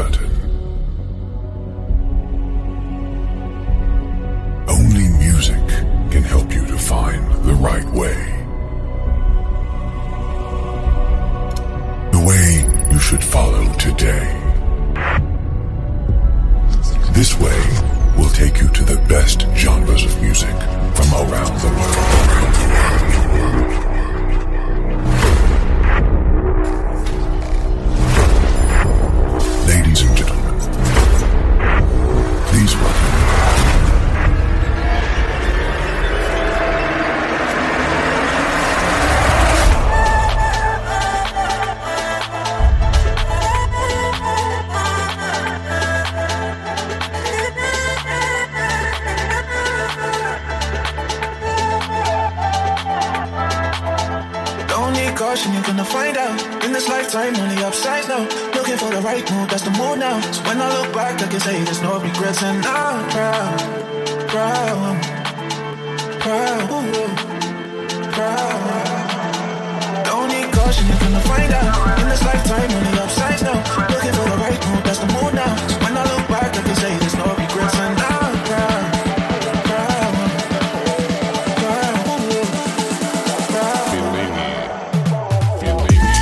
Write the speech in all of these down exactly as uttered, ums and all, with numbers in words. certain. Only music can help you to find the right way. The way you should follow today. This way will take you to the best genres of music from around the world. Ladies and gentlemen, please welcome. Don't need caution, you're gonna find out. In this lifetime, only upsides now. Looking for the right move, that's the move now. So when I look back, I can say there's no regrets. And I'm proud, proud, proud, proud. Don't need caution, you're gonna find out. In this lifetime, only upsides now. Looking for the right move, that's the move now. So when I look back, I can say there's no regrets. And I'm proud, proud, proud, proud. Believe me, believe me.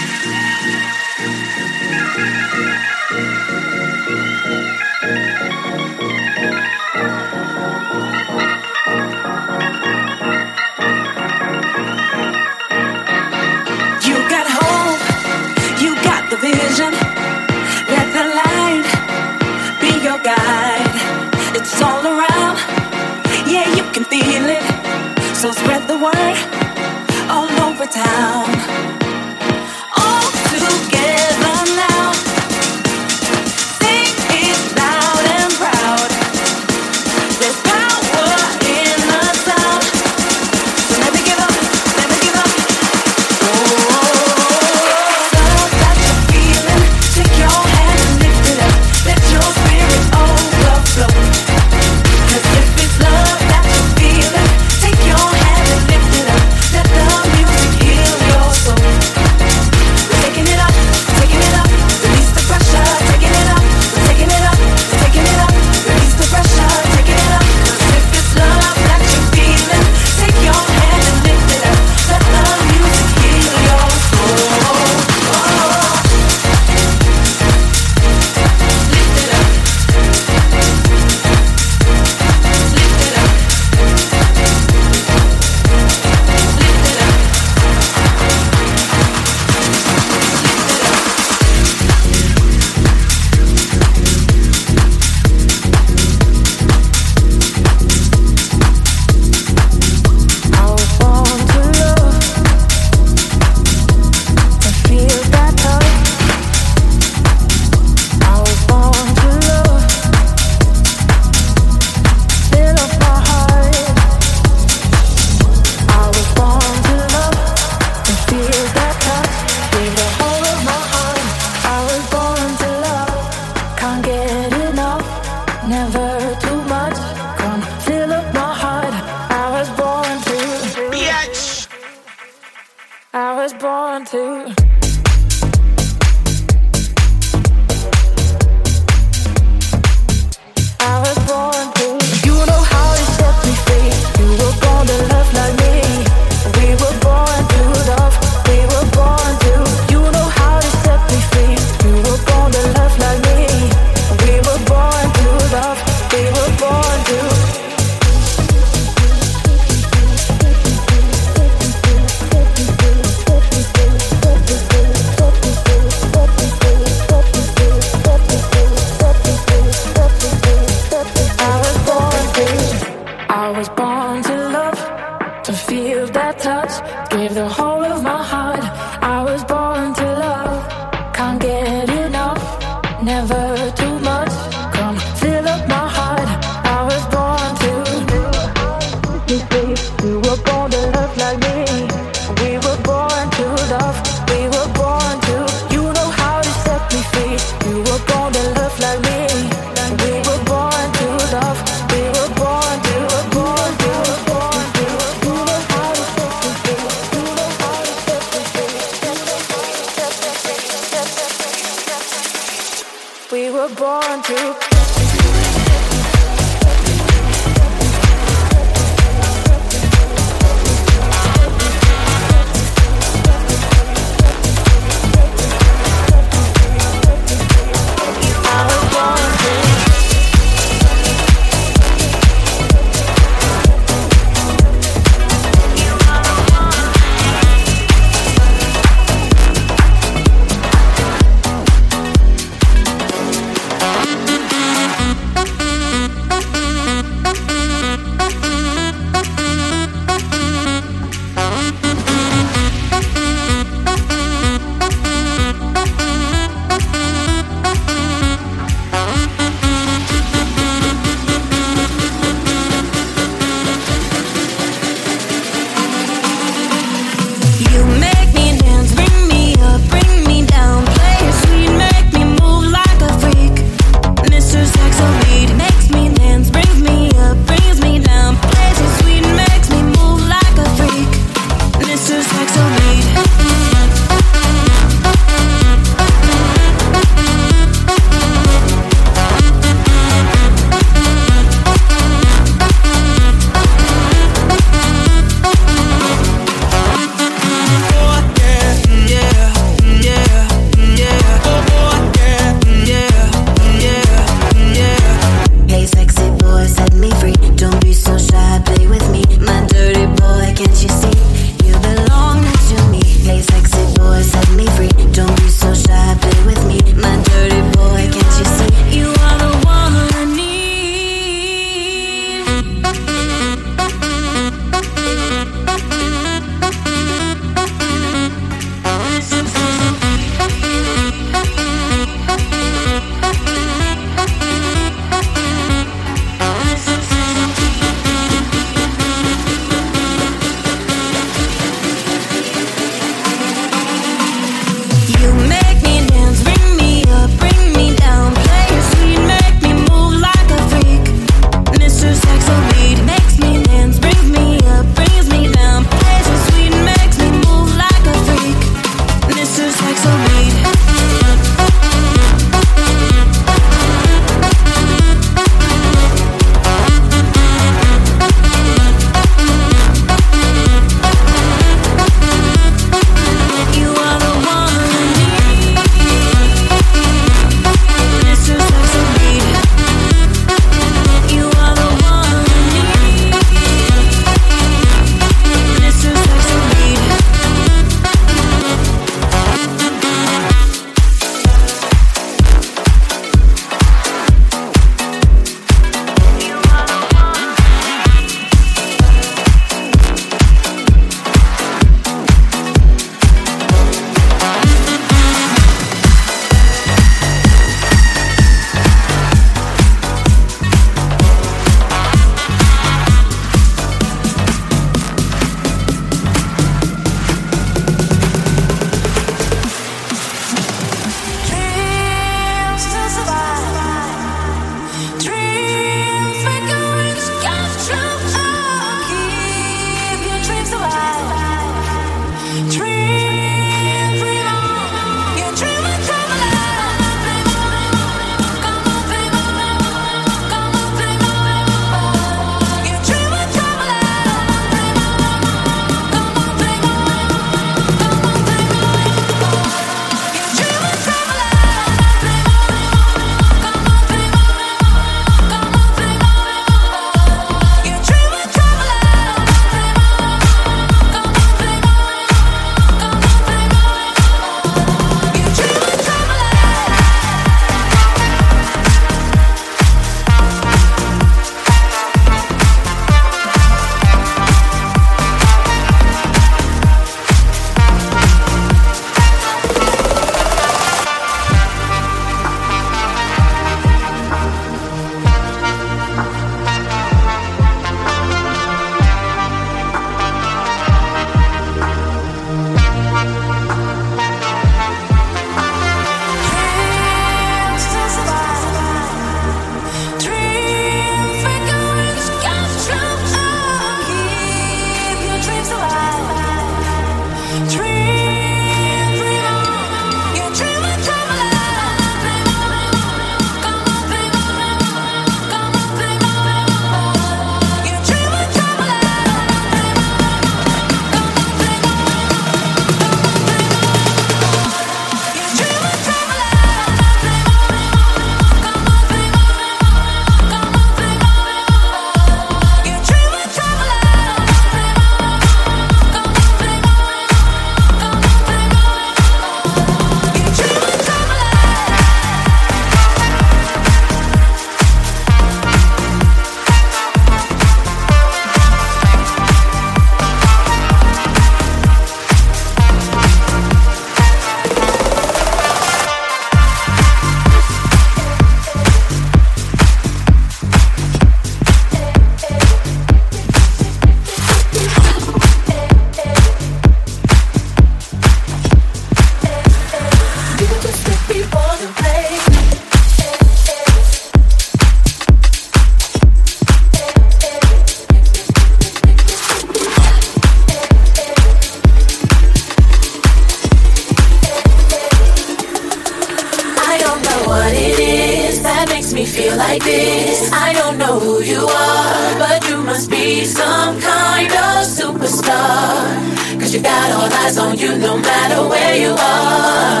no matter where you are.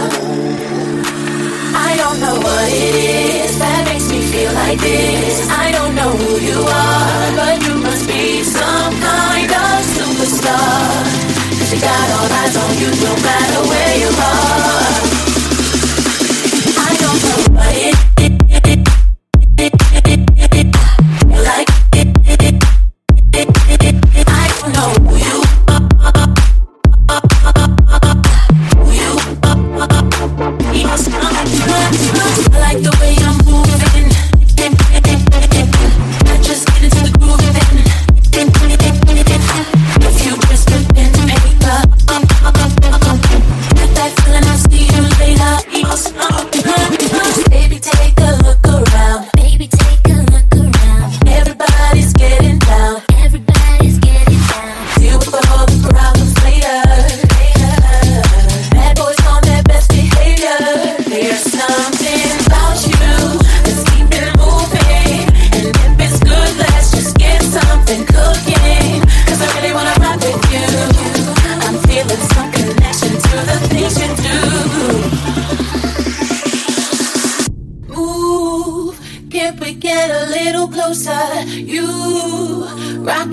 I don't know what it is that makes me feel like this. I don't know who you are, but you must be some kind of superstar, 'cause you got all eyes on you no matter where you are. I don't know what it is. I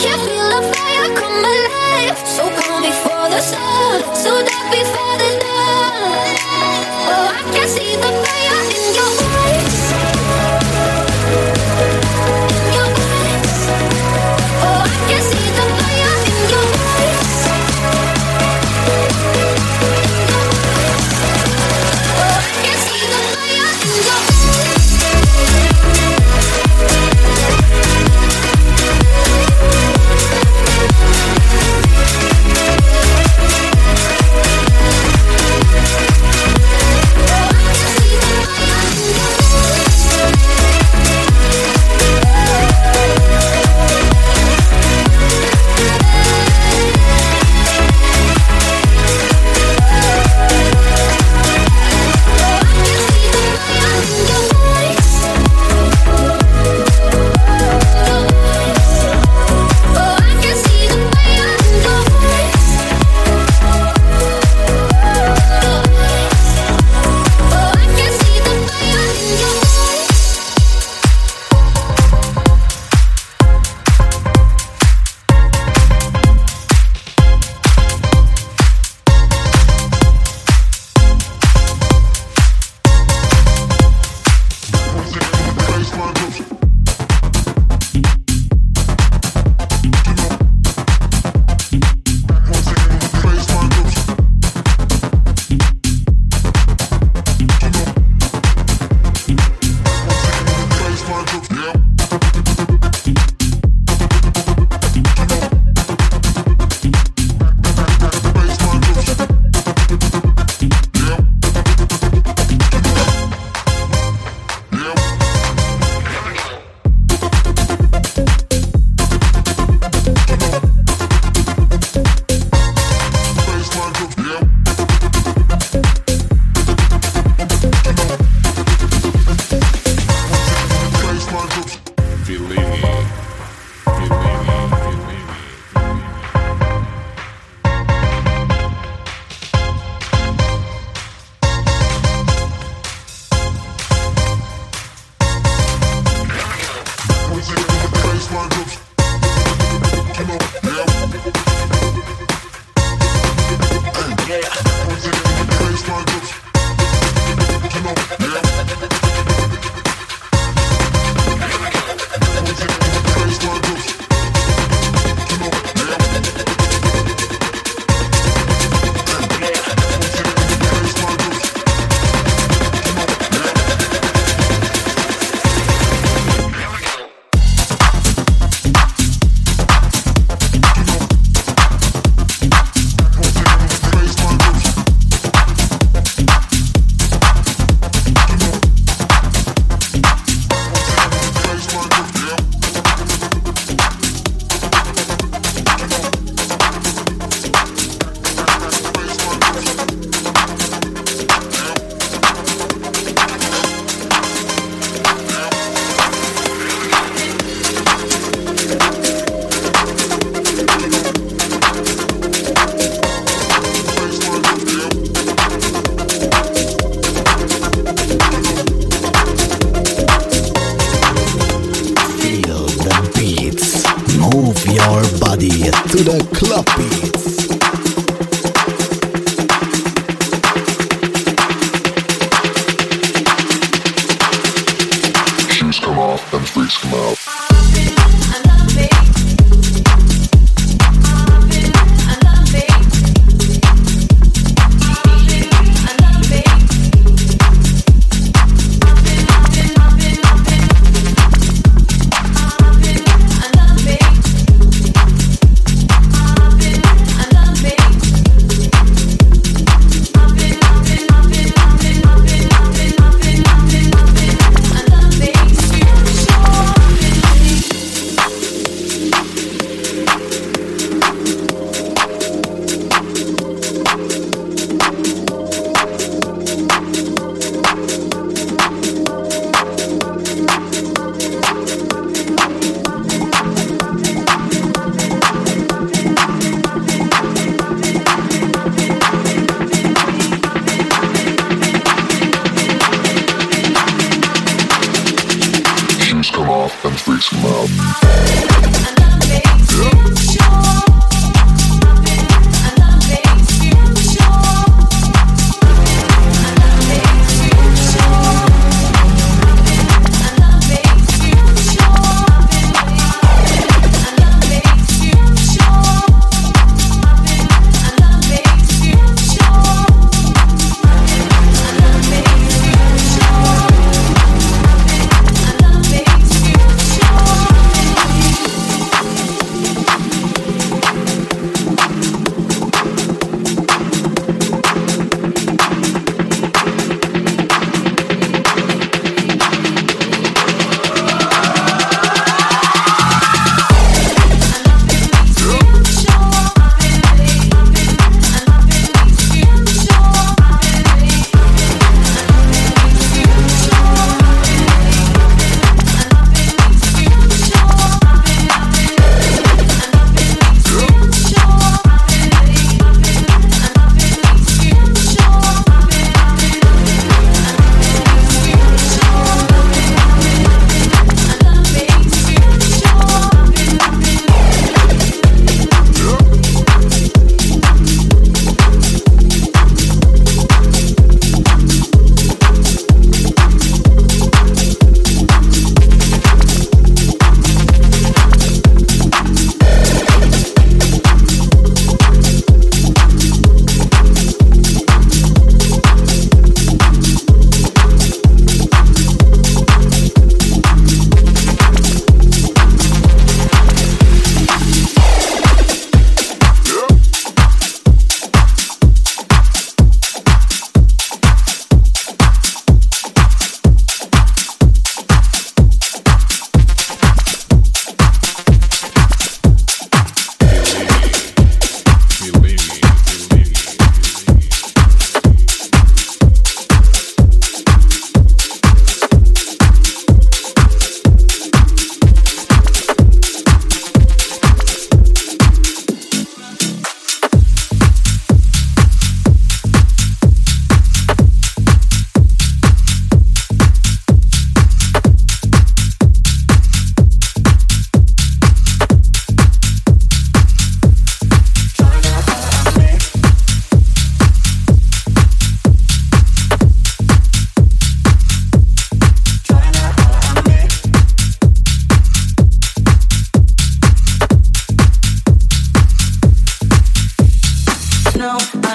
can't feel the fire come alive, so come before the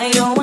Trying to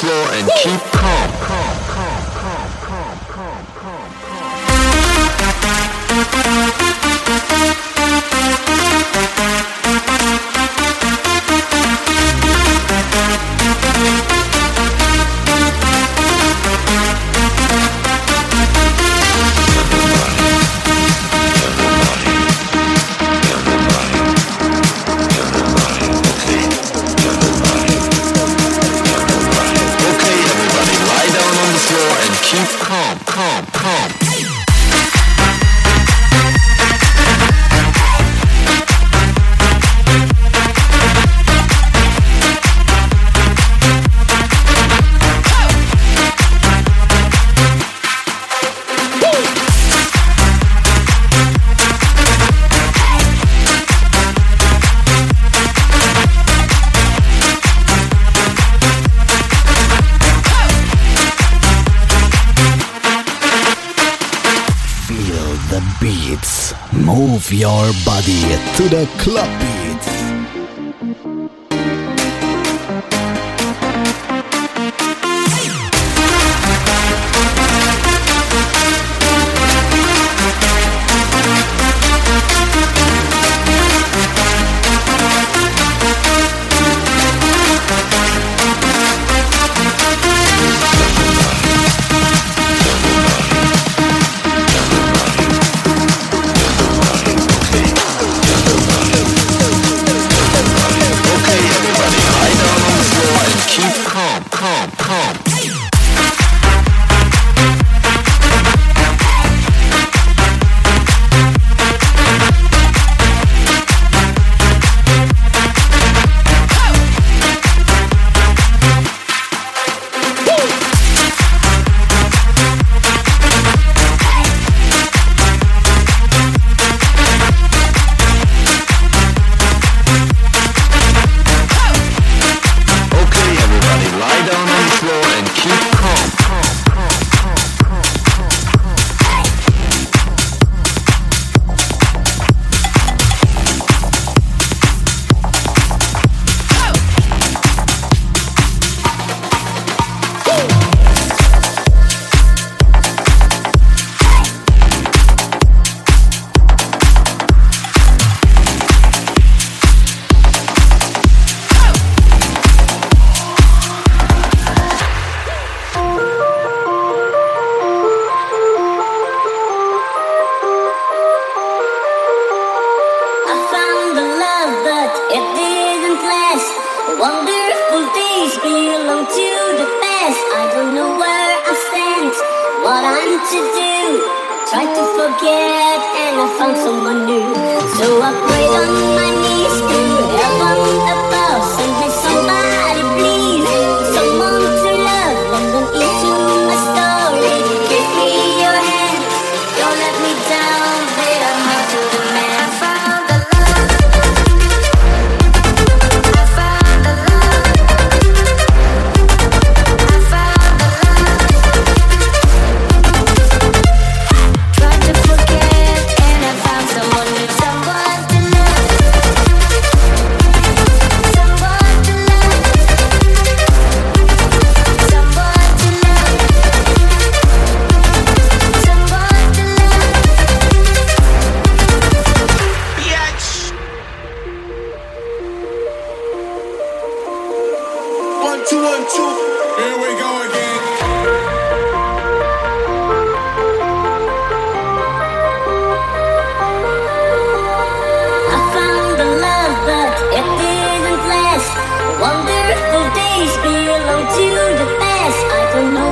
floor and keep calm. Move your body to the club beats. Love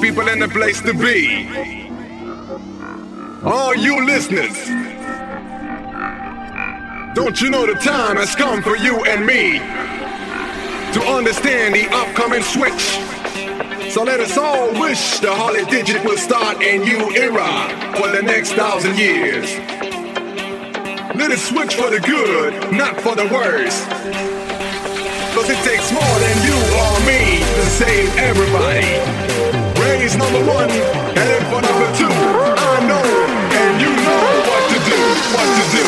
people and the place to be. All you listeners, don't you know the time has come for you and me to understand the upcoming switch? So let us all wish the holy digit will start a new era for the next thousand years. Let it switch for the good, not for the worse. Cause it takes more than you or me to save everybody. Raise number one and in for number two. I know and you know what to do, what to do.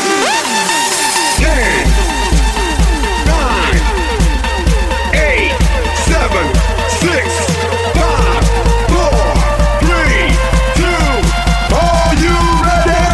Ten, nine, eight, seven, six, five, four, three, two. Are you ready?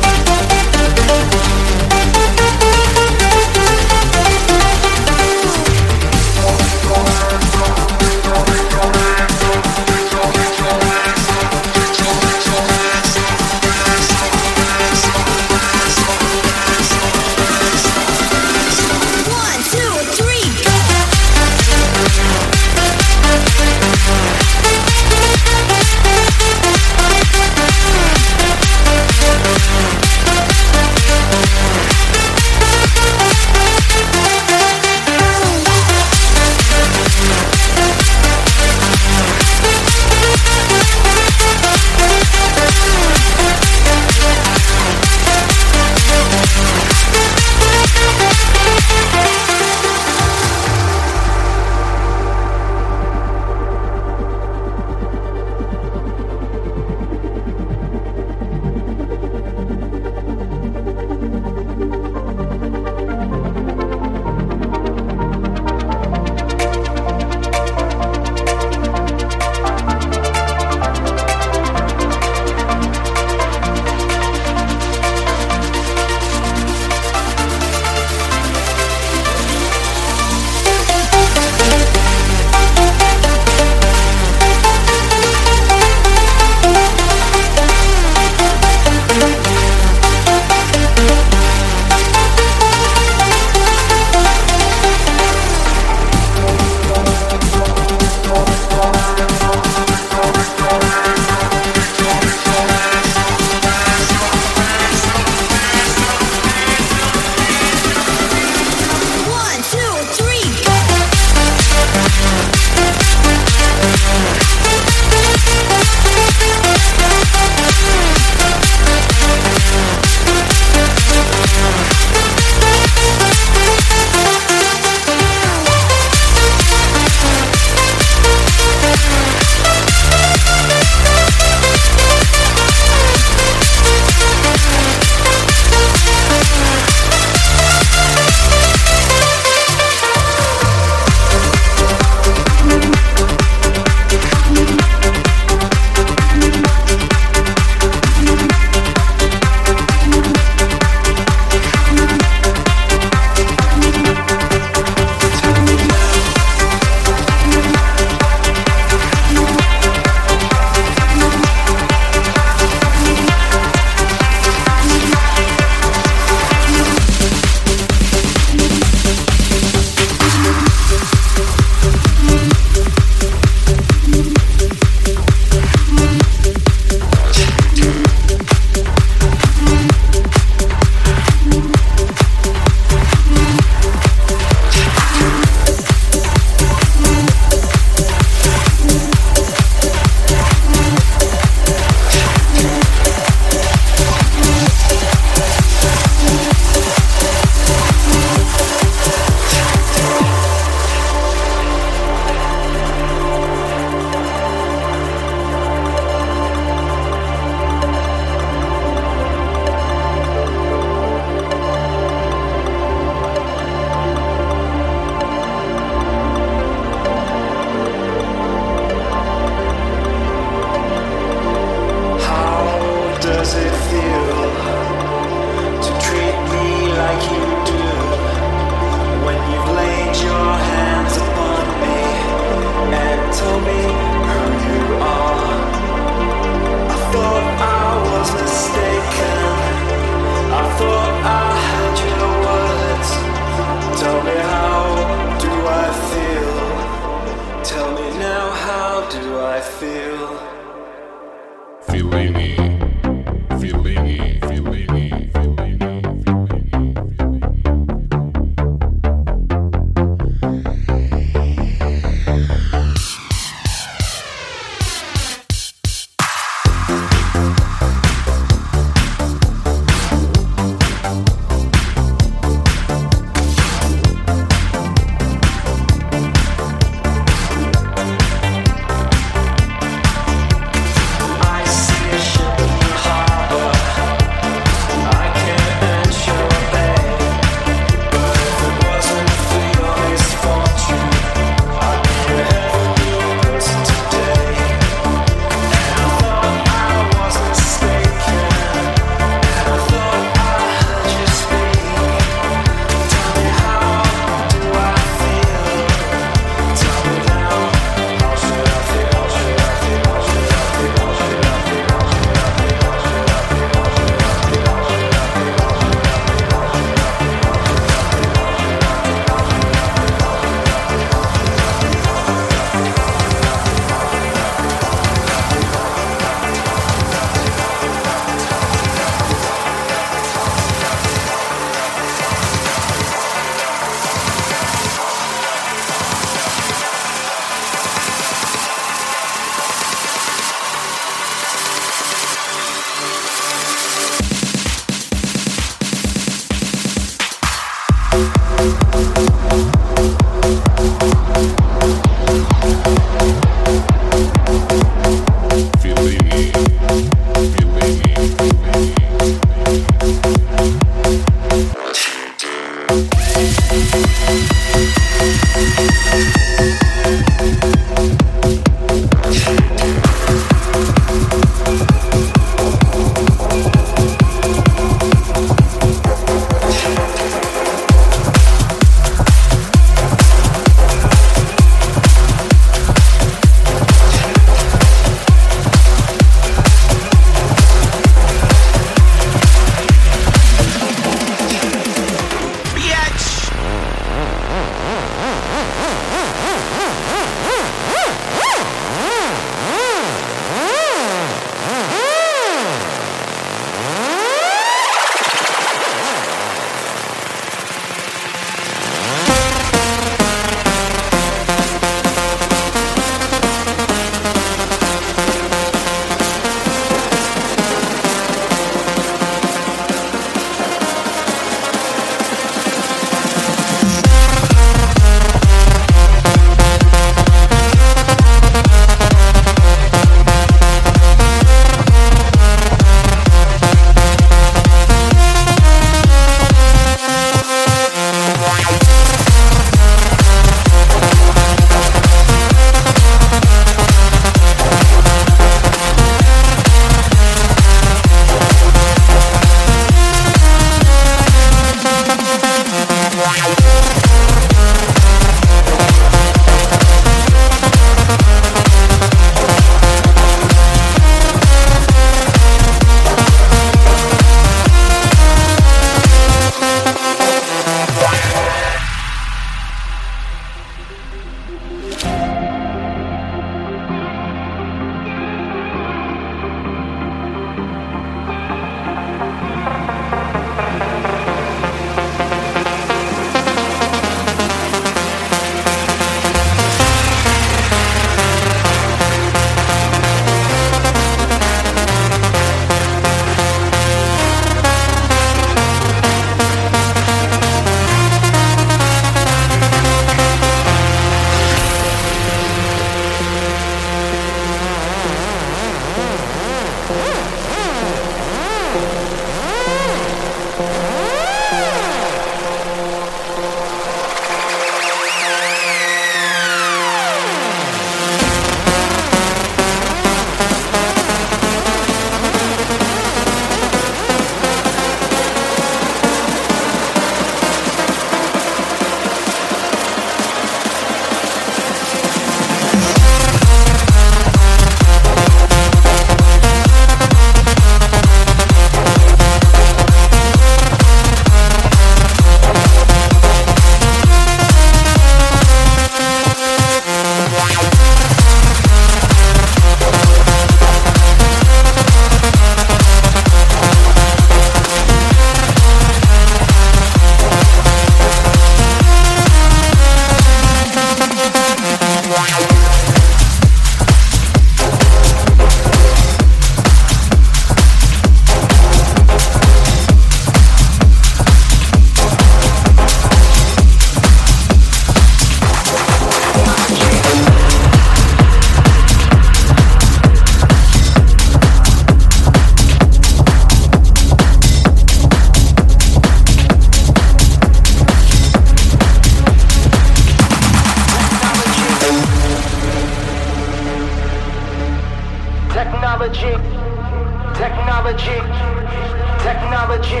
technology,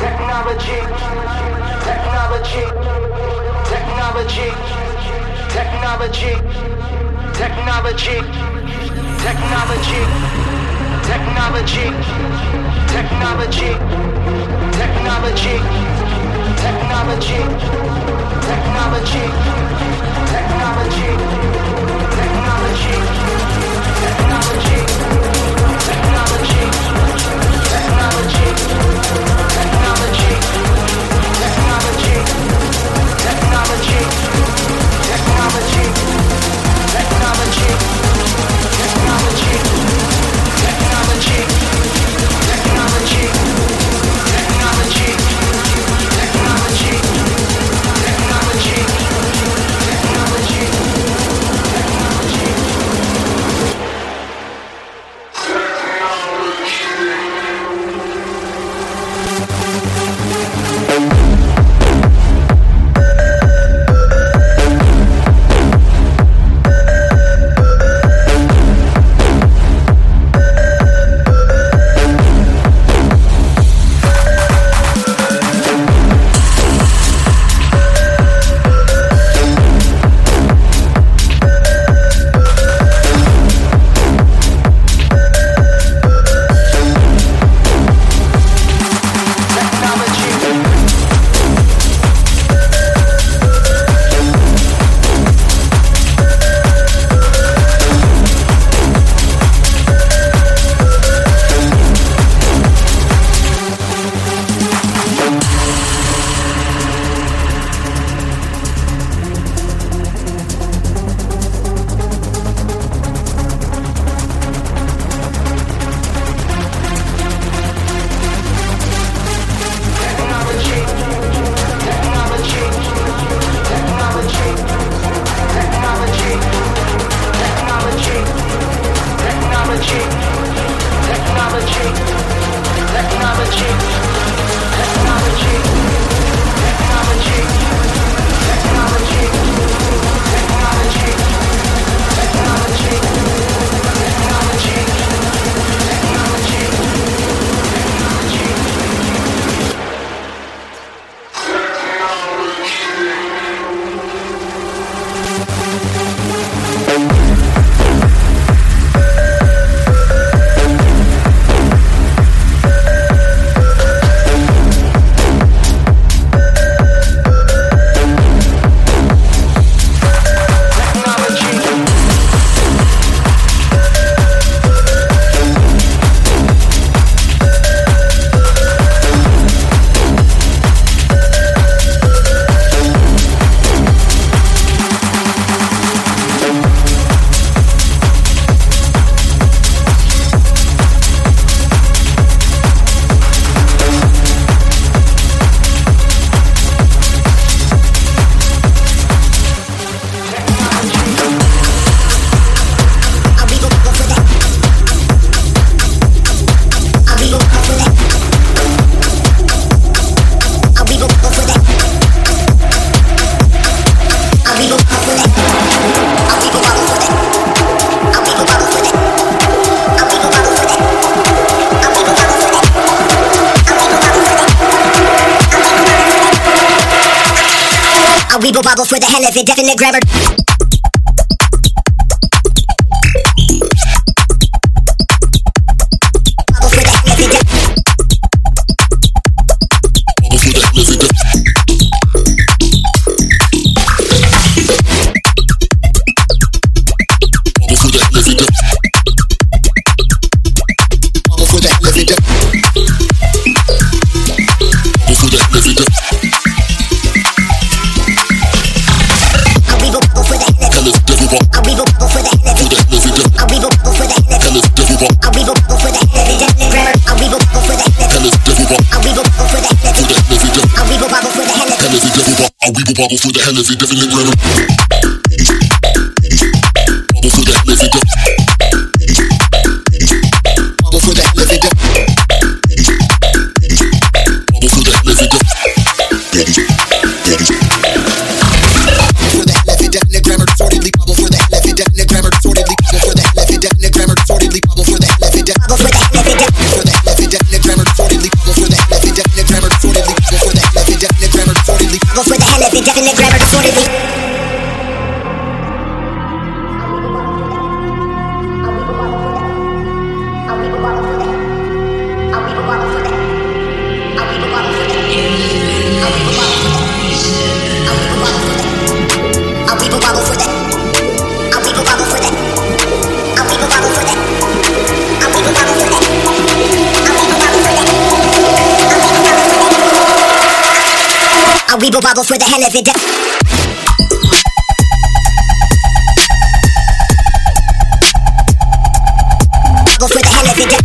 technology, technology, technology, technology, technology, technology, technology, technology, technology, technology, technology, technology, technology, technology. Technology, technology, technology, technology, technology, technology, technology, technology, technology, technology, technology, technology, technology, technology. We go bubbles for the hell of it, definite grabber. Bubble for the hell of it, definitely grab 'em. Bubble for the hell of it, bubble for the hell of it, bubble for the hell of it, bubble for the hell of it, definitely grab 'em. Sortedly bubble for the hell of it, definitely grab 'em. Sortedly bubble for the hell of it, definitely grab 'em. Sortedly bubble for the hell of it, bubble for the hell of it, bubble for the hell of it, definitely grab 'em. Sortedly bubble. fuori di Weeble bobble for the hell of it. Bobble for the hell of it.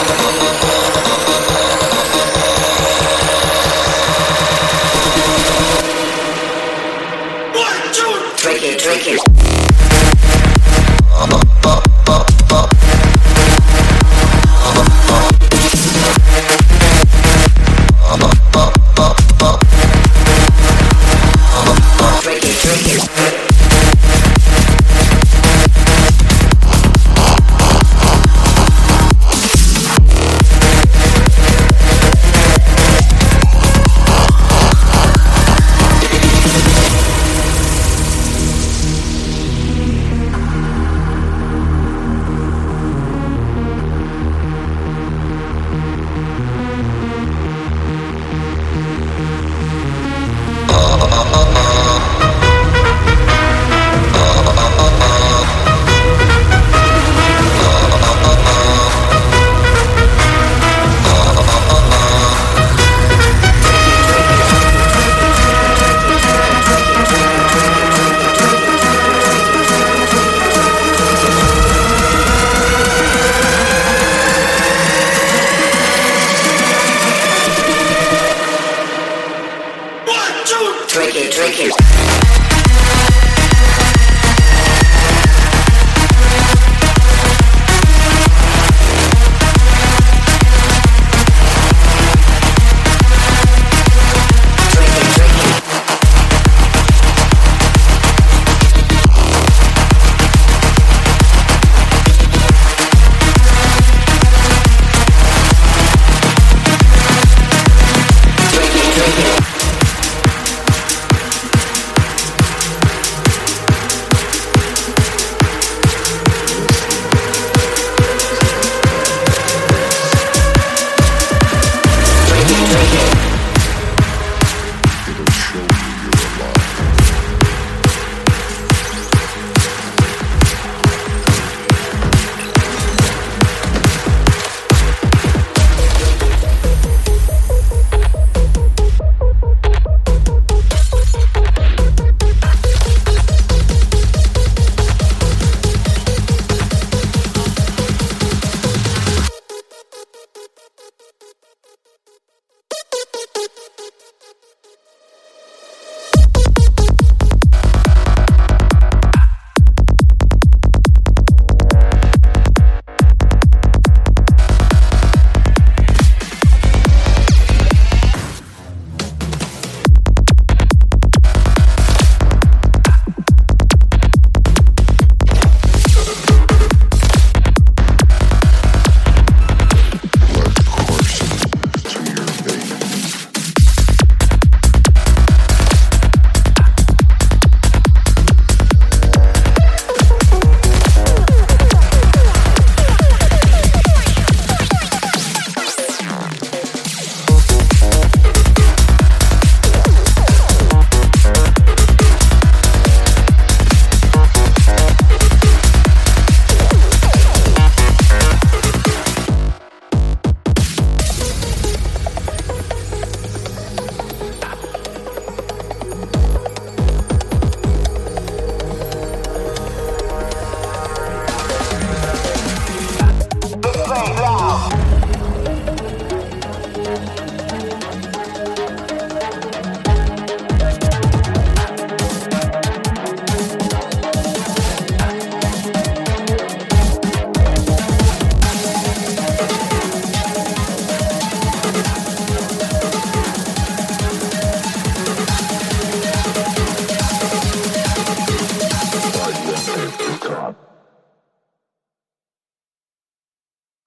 Thank you.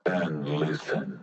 and listen.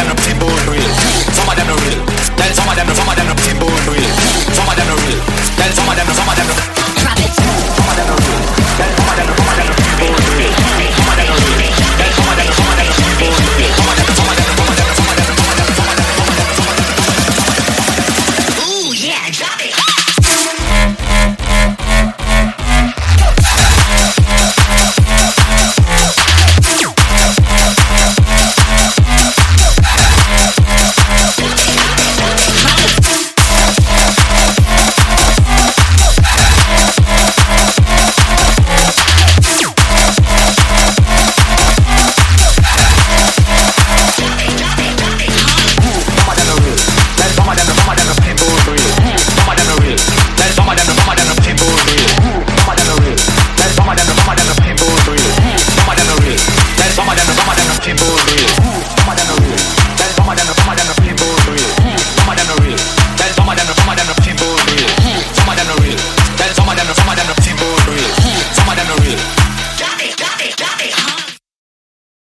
them no pretty boy real. Some of them no real. Then some of them no, some of them no pretty boy real. Some of them no real. Then some of them no, some of them no.